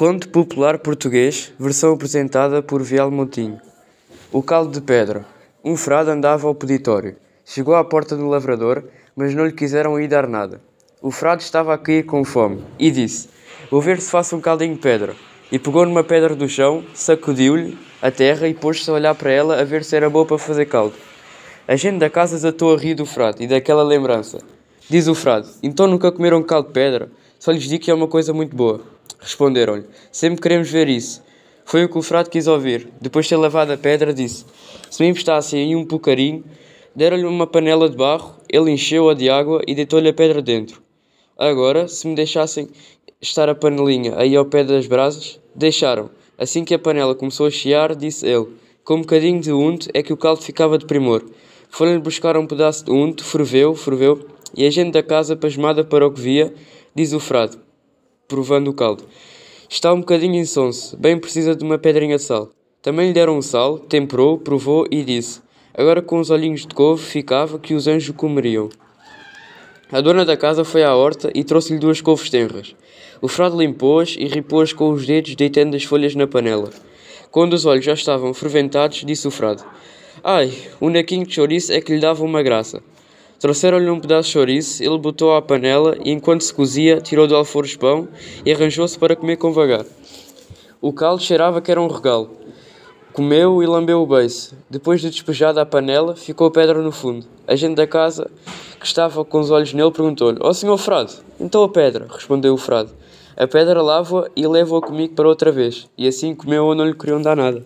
Conto popular português, versão apresentada por Vial Montinho. O caldo de Pedro. Um frade andava ao peditório. Chegou à porta do lavrador, mas não lhe quiseram ir dar nada. O frade estava a cair com fome e disse: "Vou ver se faço um caldinho de pedra." E pegou numa pedra do chão, sacudiu-lhe a terra e pôs-se a olhar para ela a ver se era boa para fazer caldo. A gente da casa desatou a rir do frade e daquela lembrança. Diz o frade: "Então nunca comeram caldo de pedra? Só lhes digo que é uma coisa muito boa." Responderam-lhe: "Sempre queremos ver isso." Foi o que o frade quis ouvir. Depois de ter lavado a pedra, disse: "Se me emprestassem aí um pucarinho." Deram-lhe uma panela de barro, ele encheu-a de água e deitou-lhe a pedra dentro. "Agora, se me deixassem estar a panelinha aí ao pé das brasas." Deixaram. Assim que a panela começou a chiar, disse ele: "Com um bocadinho de unto é que o caldo ficava de primor." Foram-lhe buscar um pedaço de unto, ferveu, e a gente da casa, pasmada para o que via, diz o frade, provando o caldo: "Está um bocadinho insonso, bem precisa de uma pedrinha de sal." Também lhe deram um sal, temperou, provou e disse: "Agora com os olhinhos de couve ficava que os anjos comeriam." A dona da casa foi à horta e trouxe-lhe 2 couves tenras. O frade limpou-as e ripou-as com os dedos, deitando as folhas na panela. Quando os olhos já estavam ferventados, disse o frade: "Ai, o naquinho de chouriço é que lhe dava uma graça." Trouxeram-lhe um pedaço de chouriço, ele botou-o à panela e, enquanto se cozia, tirou do alforje pão e arranjou-se para comer com vagar. O caldo cheirava que era um regalo. Comeu e lambeu o beiço. Depois de despejada a panela, ficou a pedra no fundo. A gente da casa, que estava com os olhos nele, perguntou-lhe: "Ó senhor frade, então a pedra?" Respondeu o frade: "A pedra lavo-a e levo-a comigo para outra vez." E assim comeu ou não lhe queriam dar nada.